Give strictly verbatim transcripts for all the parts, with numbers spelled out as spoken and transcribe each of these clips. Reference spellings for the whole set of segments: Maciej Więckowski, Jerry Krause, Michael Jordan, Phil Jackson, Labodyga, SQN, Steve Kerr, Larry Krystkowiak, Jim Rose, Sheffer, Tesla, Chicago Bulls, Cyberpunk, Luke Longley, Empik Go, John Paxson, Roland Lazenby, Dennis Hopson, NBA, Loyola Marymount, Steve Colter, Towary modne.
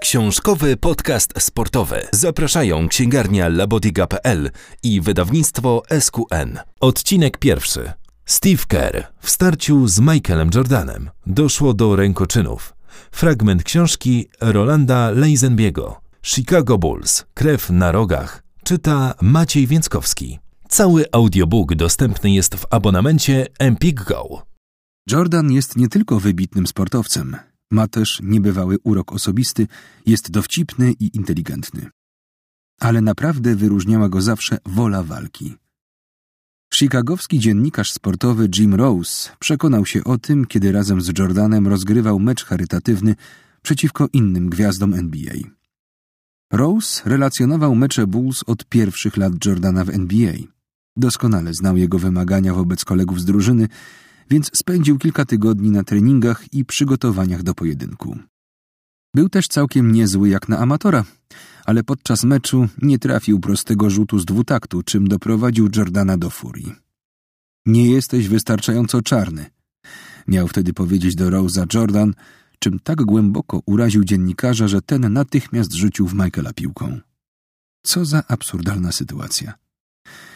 Książkowy podcast sportowy. Zapraszają księgarnia Labodyga kropka p l i wydawnictwo S Q N. Odcinek pierwszy. Steve Kerr w starciu z Michaelem Jordanem. Doszło do rękoczynów. Fragment książki Rolanda Lazenby'ego. Chicago Bulls. Krew na rogach. Czyta Maciej Więckowski. Cały audiobook dostępny jest w abonamencie Empik Go. Jordan jest nie tylko wybitnym sportowcem. Ma też niebywały urok osobisty, jest dowcipny i inteligentny. Ale naprawdę wyróżniała go zawsze wola walki. Chicagowski dziennikarz sportowy Jim Rose przekonał się o tym, kiedy razem z Jordanem rozgrywał mecz charytatywny przeciwko innym gwiazdom N B A. Rose relacjonował mecze Bulls od pierwszych lat Jordana w N B A. Doskonale znał jego wymagania wobec kolegów z drużyny, więc spędził kilka tygodni na treningach i przygotowaniach do pojedynku. Był też całkiem niezły jak na amatora, ale podczas meczu nie trafił prostego rzutu z dwutaktu, czym doprowadził Jordana do furii. Nie jesteś wystarczająco czarny, miał wtedy powiedzieć do Rose'a Jordan, czym tak głęboko uraził dziennikarza, że ten natychmiast rzucił w Michaela piłką. Co za absurdalna sytuacja.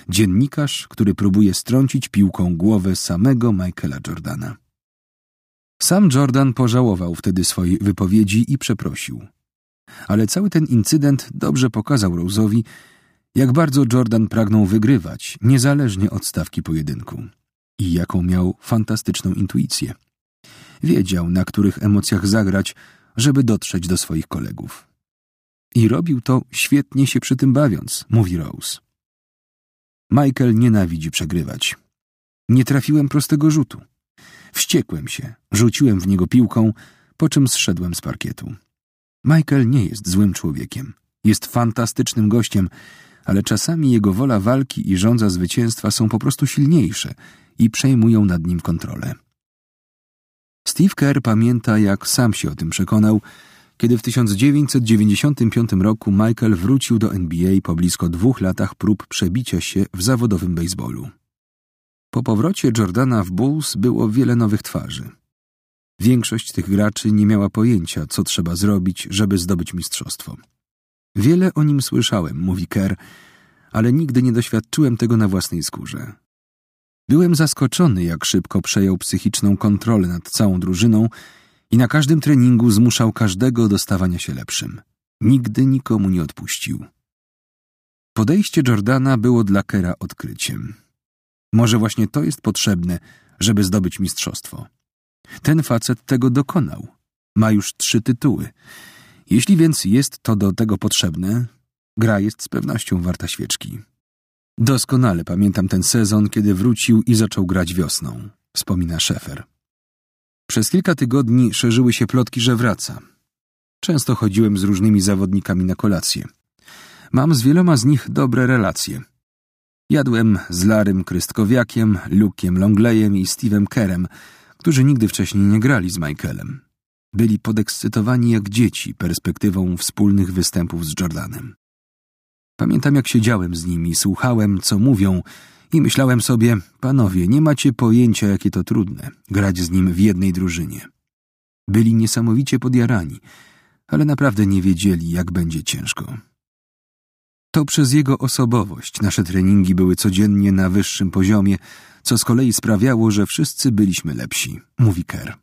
Dziennikarz, który próbuje strącić piłką głowę samego Michaela Jordana. Sam Jordan pożałował wtedy swojej wypowiedzi i przeprosił. Ale cały ten incydent dobrze pokazał Rose'owi, jak bardzo Jordan pragnął wygrywać, niezależnie od stawki pojedynku. I jaką miał fantastyczną intuicję. Wiedział, na których emocjach zagrać, żeby dotrzeć do swoich kolegów. I robił to, świetnie się przy tym bawiąc, mówi Rose. Michael nienawidzi przegrywać. Nie trafiłem prostego rzutu. Wściekłem się, rzuciłem w niego piłką, po czym zszedłem z parkietu. Michael nie jest złym człowiekiem. Jest fantastycznym gościem, ale czasami jego wola walki i żądza zwycięstwa są po prostu silniejsze i przejmują nad nim kontrolę. Steve Kerr pamięta, jak sam się o tym przekonał, kiedy w tysiąc dziewięćset dziewięćdziesiątym piątym roku Michael wrócił do N B A po blisko dwóch latach prób przebicia się w zawodowym bejsbolu. Po powrocie Jordana w Bulls było wiele nowych twarzy. Większość tych graczy nie miała pojęcia, co trzeba zrobić, żeby zdobyć mistrzostwo. Wiele o nim słyszałem, mówi Kerr, ale nigdy nie doświadczyłem tego na własnej skórze. Byłem zaskoczony, jak szybko przejął psychiczną kontrolę nad całą drużyną i na każdym treningu zmuszał każdego do stawania się lepszym. Nigdy nikomu nie odpuścił. Podejście Jordana było dla Kerra odkryciem. Może właśnie to jest potrzebne, żeby zdobyć mistrzostwo. Ten facet tego dokonał. Ma już trzy tytuły. Jeśli więc jest to do tego potrzebne, gra jest z pewnością warta świeczki. Doskonale pamiętam ten sezon, kiedy wrócił i zaczął grać wiosną, wspomina Sheffer. Przez kilka tygodni szerzyły się plotki, że wraca. Często chodziłem z różnymi zawodnikami na kolację. Mam z wieloma z nich dobre relacje. Jadłem z Larrym Krystkowiakiem, Luke'iem Longleyem i Steve'em Kerrem, którzy nigdy wcześniej nie grali z Michaelem. Byli podekscytowani jak dzieci perspektywą wspólnych występów z Jordanem. Pamiętam, jak siedziałem z nimi, słuchałem, co mówią i myślałem sobie, panowie, nie macie pojęcia, jakie to trudne, grać z nim w jednej drużynie. Byli niesamowicie podjarani, ale naprawdę nie wiedzieli, jak będzie ciężko. To przez jego osobowość nasze treningi były codziennie na wyższym poziomie, co z kolei sprawiało, że wszyscy byliśmy lepsi, mówi Kerr.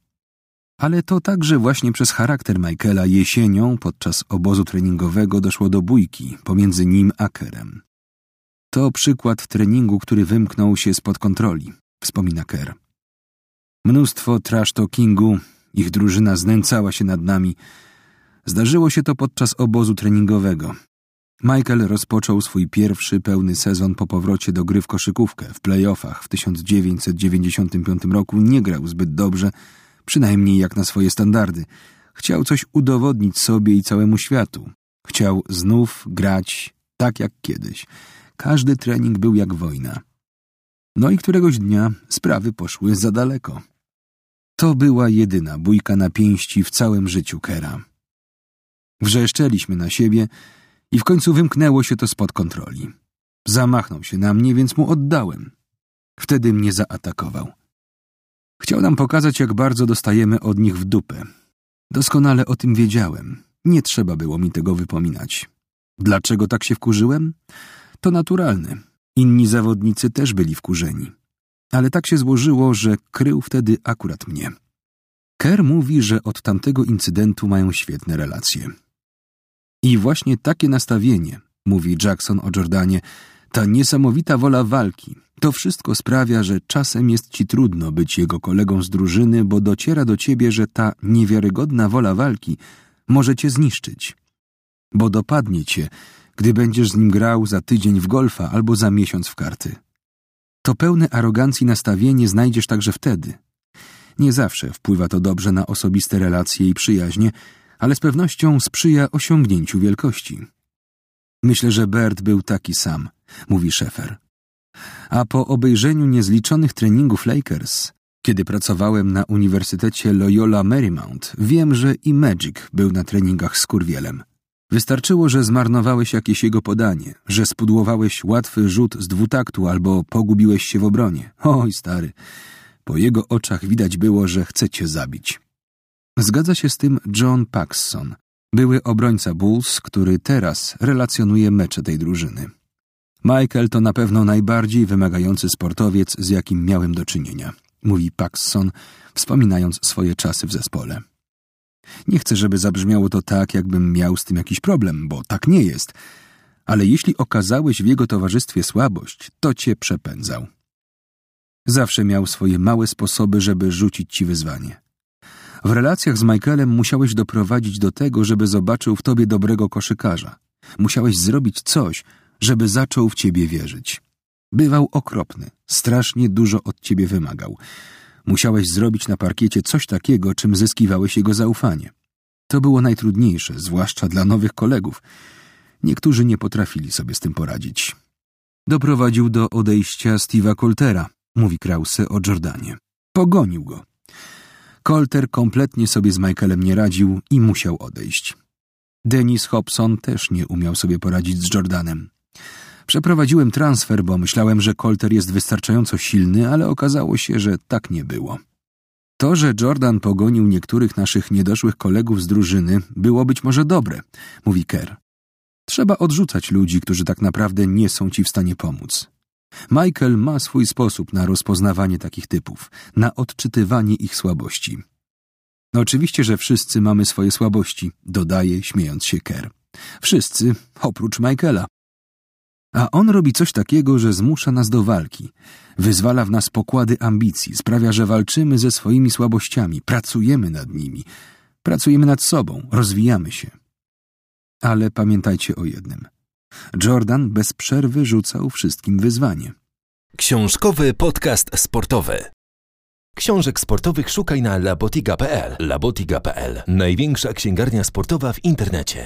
Ale to także właśnie przez charakter Michaela jesienią podczas obozu treningowego doszło do bójki pomiędzy nim a Kerrem. To przykład treningu, który wymknął się spod kontroli, wspomina Kerr. Mnóstwo trash talkingu, ich drużyna znęcała się nad nami. Zdarzyło się to podczas obozu treningowego. Michael rozpoczął swój pierwszy pełny sezon po powrocie do gry w koszykówkę. W playoffach w tysiąc dziewięćset dziewięćdziesiątym piątym roku nie grał zbyt dobrze, przynajmniej jak na swoje standardy. Chciał coś udowodnić sobie i całemu światu. Chciał znów grać tak jak kiedyś. Każdy trening był jak wojna. No i któregoś dnia sprawy poszły za daleko. To była jedyna bójka na pięści w całym życiu Kerra. Wrzeszczeliśmy na siebie i w końcu wymknęło się to spod kontroli. Zamachnął się na mnie, więc mu oddałem. Wtedy mnie zaatakował. Chciał nam pokazać, jak bardzo dostajemy od nich w dupę. Doskonale o tym wiedziałem. Nie trzeba było mi tego wypominać. Dlaczego tak się wkurzyłem? To naturalne. Inni zawodnicy też byli wkurzeni. Ale tak się złożyło, że krył wtedy akurat mnie. Kerr mówi, że od tamtego incydentu mają świetne relacje. I właśnie takie nastawienie, mówi Jackson o Jordanie, ta niesamowita wola walki, to wszystko sprawia, że czasem jest ci trudno być jego kolegą z drużyny, bo dociera do ciebie, że ta niewiarygodna wola walki może cię zniszczyć. Bo dopadnie cię, gdy będziesz z nim grał za tydzień w golfa albo za miesiąc w karty. To pełne arogancji nastawienie znajdziesz także wtedy. Nie zawsze wpływa to dobrze na osobiste relacje i przyjaźnie, ale z pewnością sprzyja osiągnięciu wielkości. Myślę, że Bert był taki sam, mówi Sheffer. A po obejrzeniu niezliczonych treningów Lakers, kiedy pracowałem na Uniwersytecie Loyola Marymount, wiem, że i Magic był na treningach z kurwielem. Wystarczyło, że zmarnowałeś jakieś jego podanie, że spudłowałeś łatwy rzut z dwutaktu albo pogubiłeś się w obronie. Oj, stary, po jego oczach widać było, że chce cię zabić. Zgadza się z tym John Paxson, były obrońca Bulls, który teraz relacjonuje mecze tej drużyny. Michael to na pewno najbardziej wymagający sportowiec, z jakim miałem do czynienia, mówi Paxson, wspominając swoje czasy w zespole. Nie chcę, żeby zabrzmiało to tak, jakbym miał z tym jakiś problem, bo tak nie jest. Ale jeśli okazałeś w jego towarzystwie słabość, to cię przepędzał. Zawsze miał swoje małe sposoby, żeby rzucić ci wyzwanie. W relacjach z Michaelem musiałeś doprowadzić do tego, żeby zobaczył w tobie dobrego koszykarza. Musiałeś zrobić coś, żeby zaczął w ciebie wierzyć. Bywał okropny, strasznie dużo od ciebie wymagał. Musiałeś zrobić na parkiecie coś takiego, czym zyskiwałeś jego zaufanie. To było najtrudniejsze, zwłaszcza dla nowych kolegów. Niektórzy nie potrafili sobie z tym poradzić. Doprowadził do odejścia Steve'a Coltera, mówi Krause o Jordanie. Pogonił go. Colter kompletnie sobie z Michaelem nie radził i musiał odejść. Dennis Hopson też nie umiał sobie poradzić z Jordanem. Przeprowadziłem transfer, bo myślałem, że Colter jest wystarczająco silny, ale okazało się, że tak nie było. To, że Jordan pogonił niektórych naszych niedoszłych kolegów z drużyny, było być może dobre, mówi Kerr. Trzeba odrzucać ludzi, którzy tak naprawdę nie są ci w stanie pomóc. Michael ma swój sposób na rozpoznawanie takich typów, na odczytywanie ich słabości. Oczywiście, że wszyscy mamy swoje słabości, dodaje, śmiejąc się Kerr. Wszyscy, oprócz Michaela. A on robi coś takiego, że zmusza nas do walki. Wyzwala w nas pokłady ambicji, sprawia, że walczymy ze swoimi słabościami, pracujemy nad nimi, pracujemy nad sobą, rozwijamy się. Ale pamiętajcie o jednym. Jordan bez przerwy rzucał wszystkim wyzwanie. Książkowy podcast sportowy. Książek sportowych szukaj na Labodyga kropka p l. Labodyga kropka p l. Największa księgarnia sportowa w internecie.